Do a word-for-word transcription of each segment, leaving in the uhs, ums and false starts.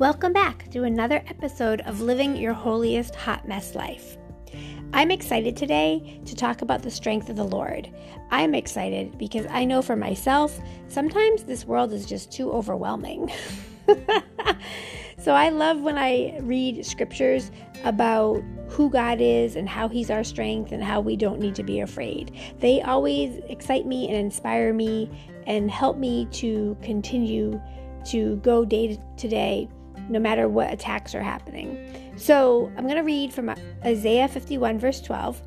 Welcome back to another episode of Living Your Holiest Hot Mess Life. I'm excited today to talk about the strength of the Lord. I'm excited because I know for myself, sometimes this world is just too overwhelming. So I love when I read scriptures about who God is and how he's our strength and how we don't need to be afraid. They always excite me and inspire me and help me to continue to go day to day, no matter what attacks are happening. So I'm going to read from Isaiah fifty-one verse twelve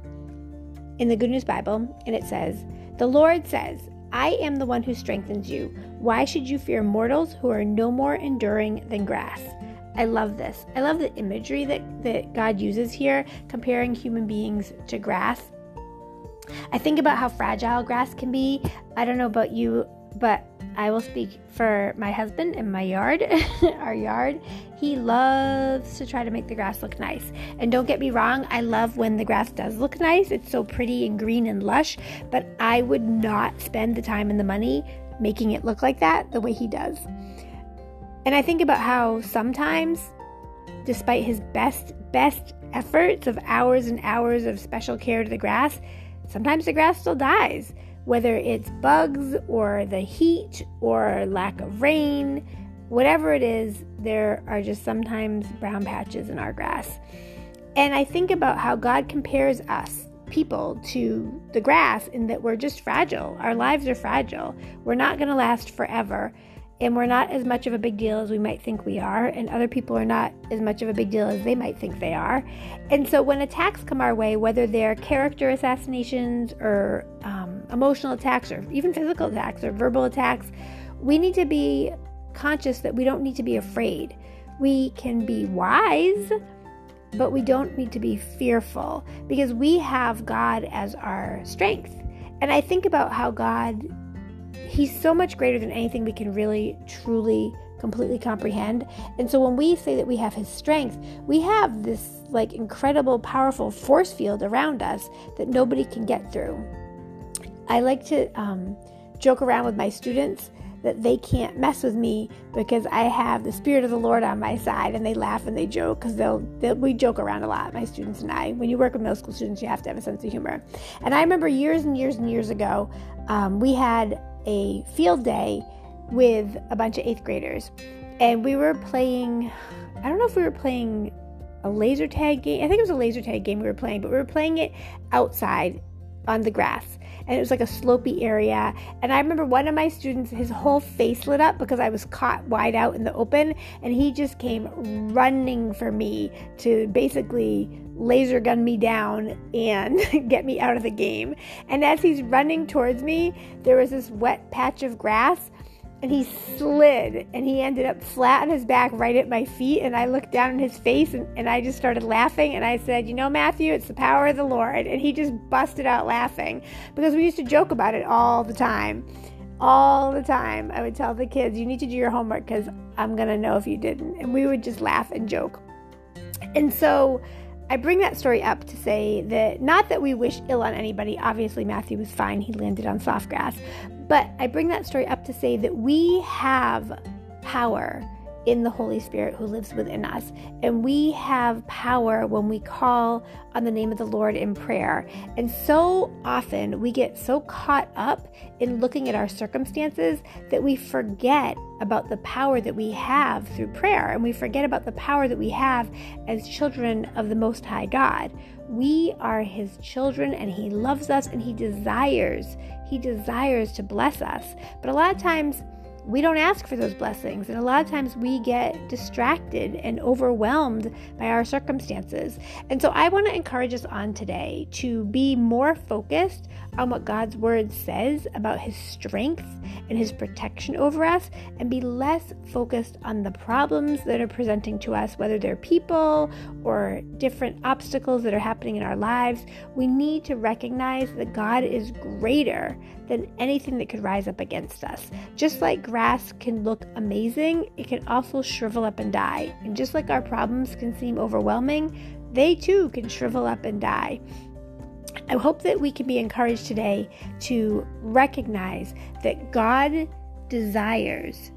in the Good News Bible, and it says, "The Lord says, I am the one who strengthens you. Why should you fear mortals who are no more enduring than grass?" I love this. I love the imagery that, that God uses here, comparing human beings to grass. I think about how fragile grass can be. I don't know about you, but I will speak for my husband and my yard, our yard. He loves to try to make the grass look nice. And don't get me wrong, I love when the grass does look nice. It's so pretty and green and lush, but I would not spend the time and the money making it look like that the way he does. And I think about how sometimes, despite his best, best efforts of hours and hours of special care to the grass, sometimes the grass still dies. Whether it's bugs or the heat or lack of rain, whatever it is, there are just sometimes brown patches in our grass. And I think about how God compares us, people, to the grass in that we're just fragile. Our lives are fragile. We're not going to last forever. And we're not as much of a big deal as we might think we are. And other people are not as much of a big deal as they might think they are. And so when attacks come our way, whether they're character assassinations or um, emotional attacks or even physical attacks or verbal attacks, we need to be conscious that we don't need to be afraid. We can be wise, but we don't need to be fearful because we have God as our strength. And I think about how God, he's so much greater than anything we can really, truly, completely comprehend. And so when we say that we have his strength, we have this like incredible, powerful force field around us that nobody can get through. I like to um, joke around with my students that they can't mess with me because I have the Spirit of the Lord on my side, and they laugh and they joke because they'll, they'll we joke around a lot, my students and I. When you work with middle school students, you have to have a sense of humor. And I remember years and years and years ago, um, we had a field day with a bunch of eighth graders, and we were playing, I don't know if we were playing a laser tag game, I think it was a laser tag game we were playing, but we were playing it outside on the grass, and it was like a slopey area, and I remember one of my students, his whole face lit up because I was caught wide out in the open, and he just came running for me to basically laser gun me down and get me out of the game. And as he's running towards me, there was this wet patch of grass, and he slid, and he ended up flat on his back right at my feet, and I looked down in his face, and, and I just started laughing, and I said, "You know, Matthew, it's the power of the Lord," and he just busted out laughing, because we used to joke about it all the time. All the time. I would tell the kids, "You need to do your homework, because I'm going to know if you didn't," and we would just laugh and joke. And so I bring that story up to say that not that we wish ill on anybody. Obviously, Matthew was fine. He landed on soft grass. But I bring that story up to say that we have power in the Holy Spirit who lives within us. And we have power when we call on the name of the Lord in prayer. And so often we get so caught up in looking at our circumstances that we forget about the power that we have through prayer. And we forget about the power that we have as children of the Most High God. We are his children, and he loves us, and he desires, he desires to bless us. But a lot of times, we don't ask for those blessings, and a lot of times we get distracted and overwhelmed by our circumstances. And so I want to encourage us on today to be more focused on what God's word says about his strength and his protection over us, and be less focused on the problems that are presenting to us, whether they're people or different obstacles that are happening in our lives. We need to recognize that God is greater than anything that could rise up against us. Just like grass can look amazing, it can also shrivel up and die. And just like our problems can seem overwhelming, they too can shrivel up and die. I hope that we can be encouraged today to recognize that God desires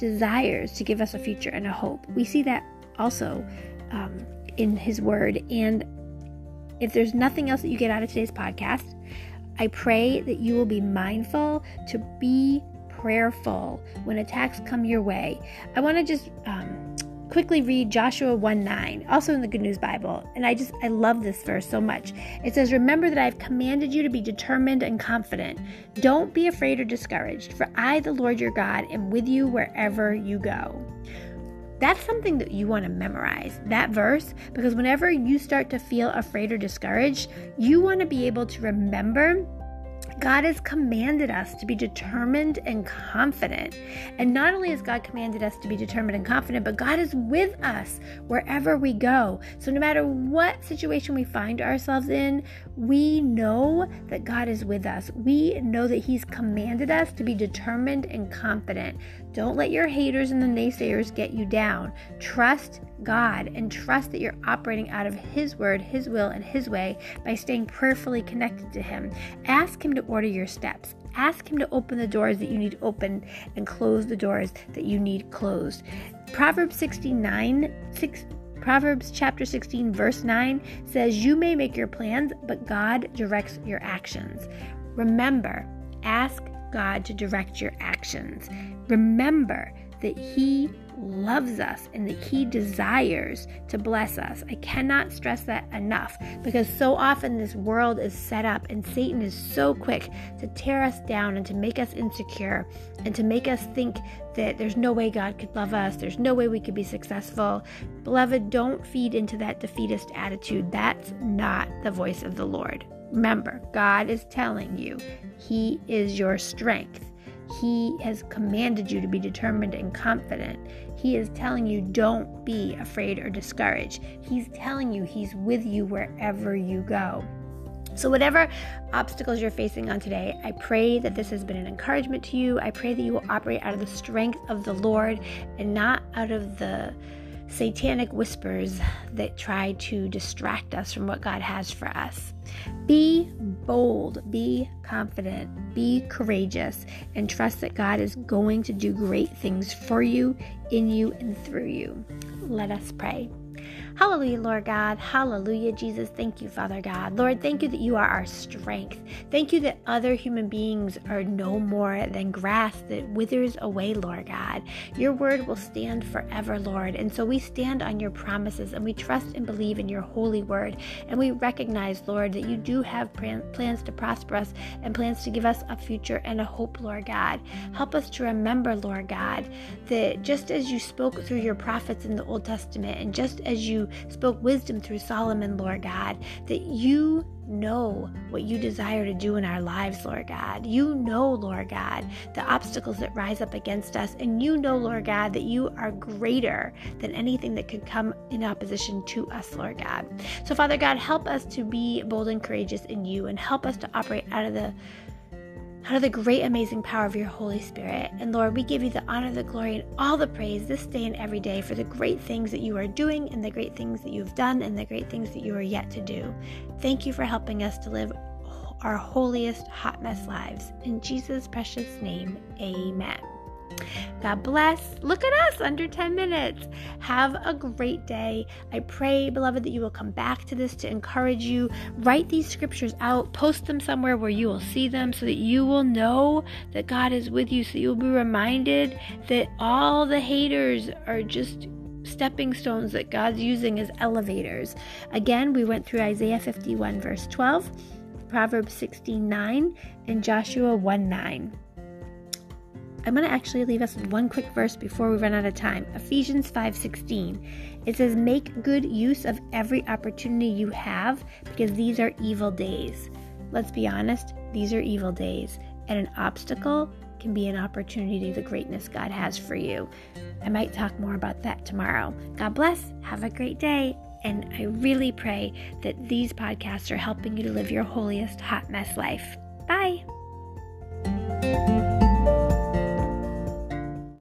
desires to give us a future and a hope. We see that also um, in his word. And if there's nothing else that you get out of today's podcast, I pray that you will be mindful to be prayerful when attacks come your way. I want to just um, quickly read Joshua one nine, also in the Good News Bible. And I just, I love this verse so much. It says, "Remember that I have commanded you to be determined and confident. Don't be afraid or discouraged, for I, the Lord your God, am with you wherever you go." That's something that you want to memorize, that verse, because whenever you start to feel afraid or discouraged, you want to be able to remember God has commanded us to be determined and confident. And not only has God commanded us to be determined and confident, but God is with us wherever we go. So no matter what situation we find ourselves in, we know that God is with us. We know that He's commanded us to be determined and confident. Don't let your haters and the naysayers get you down. Trust God and trust that you're operating out of His word, His will, and His way by staying prayerfully connected to Him. Ask Him to order your steps. Ask Him to open the doors that you need open and close the doors that you need closed. Proverbs sixty-nine, six, Proverbs chapter sixteen, verse nine says, "You may make your plans, but God directs your actions." Remember, ask God to direct your actions. Remember that He loves us and that He desires to bless us. I cannot stress that enough, because so often this world is set up and Satan is so quick to tear us down and to make us insecure and to make us think that there's no way God could love us. There's no way we could be successful. Beloved, don't feed into that defeatist attitude. That's not the voice of the Lord. Remember, God is telling you He is your strength. He has commanded you to be determined and confident. He is telling you, don't be afraid or discouraged. He's telling you He's with you wherever you go. So whatever obstacles you're facing on today, I pray that this has been an encouragement to you. I pray that you will operate out of the strength of the Lord and not out of the satanic whispers that try to distract us from what God has for us. Be bold, be confident, be courageous, and trust that God is going to do great things for you, in you, and through you. Let us pray. Hallelujah, Lord God. Hallelujah, Jesus. Thank you, Father God. Lord, thank you that you are our strength. Thank you that other human beings are no more than grass that withers away, Lord God. Your word will stand forever, Lord. And so we stand on your promises, and we trust and believe in your holy word. And we recognize, Lord, that you do have plans to prosper us and plans to give us a future and a hope, Lord God. Help us to remember, Lord God, that just as you spoke through your prophets in the Old Testament, and just as you spoke wisdom through Solomon, Lord God, that you know what you desire to do in our lives, Lord God. You know, Lord God, the obstacles that rise up against us, and you know, Lord God, that you are greater than anything that could come in opposition to us, Lord God. So, Father God, help us to be bold and courageous in you, and help us to operate out of the out of the great, amazing power of your Holy Spirit. And Lord, we give you the honor, the glory, and all the praise this day and every day for the great things that you are doing, and the great things that you've done, and the great things that you are yet to do. Thank you for helping us to live our holiest hot mess lives. In Jesus' precious name, amen. God bless. Look at us, under ten minutes. Have a great day. I pray, beloved, that you will come back to this to encourage you. Write these scriptures out. Post them somewhere where you will see them, so that you will know that God is with you, so you'll be reminded that all the haters are just stepping stones that God's using as elevators. Again, we went through Isaiah fifty-one, verse twelve, Proverbs sixteen nine, and Joshua one nine. I'm going to actually leave us with one quick verse before we run out of time. Ephesians five sixteen. It says, "Make good use of every opportunity you have, because these are evil days." Let's be honest, these are evil days, and an obstacle can be an opportunity to the greatness God has for you. I might talk more about that tomorrow. God bless. Have a great day. And I really pray that these podcasts are helping you to live your holiest hot mess life. Bye.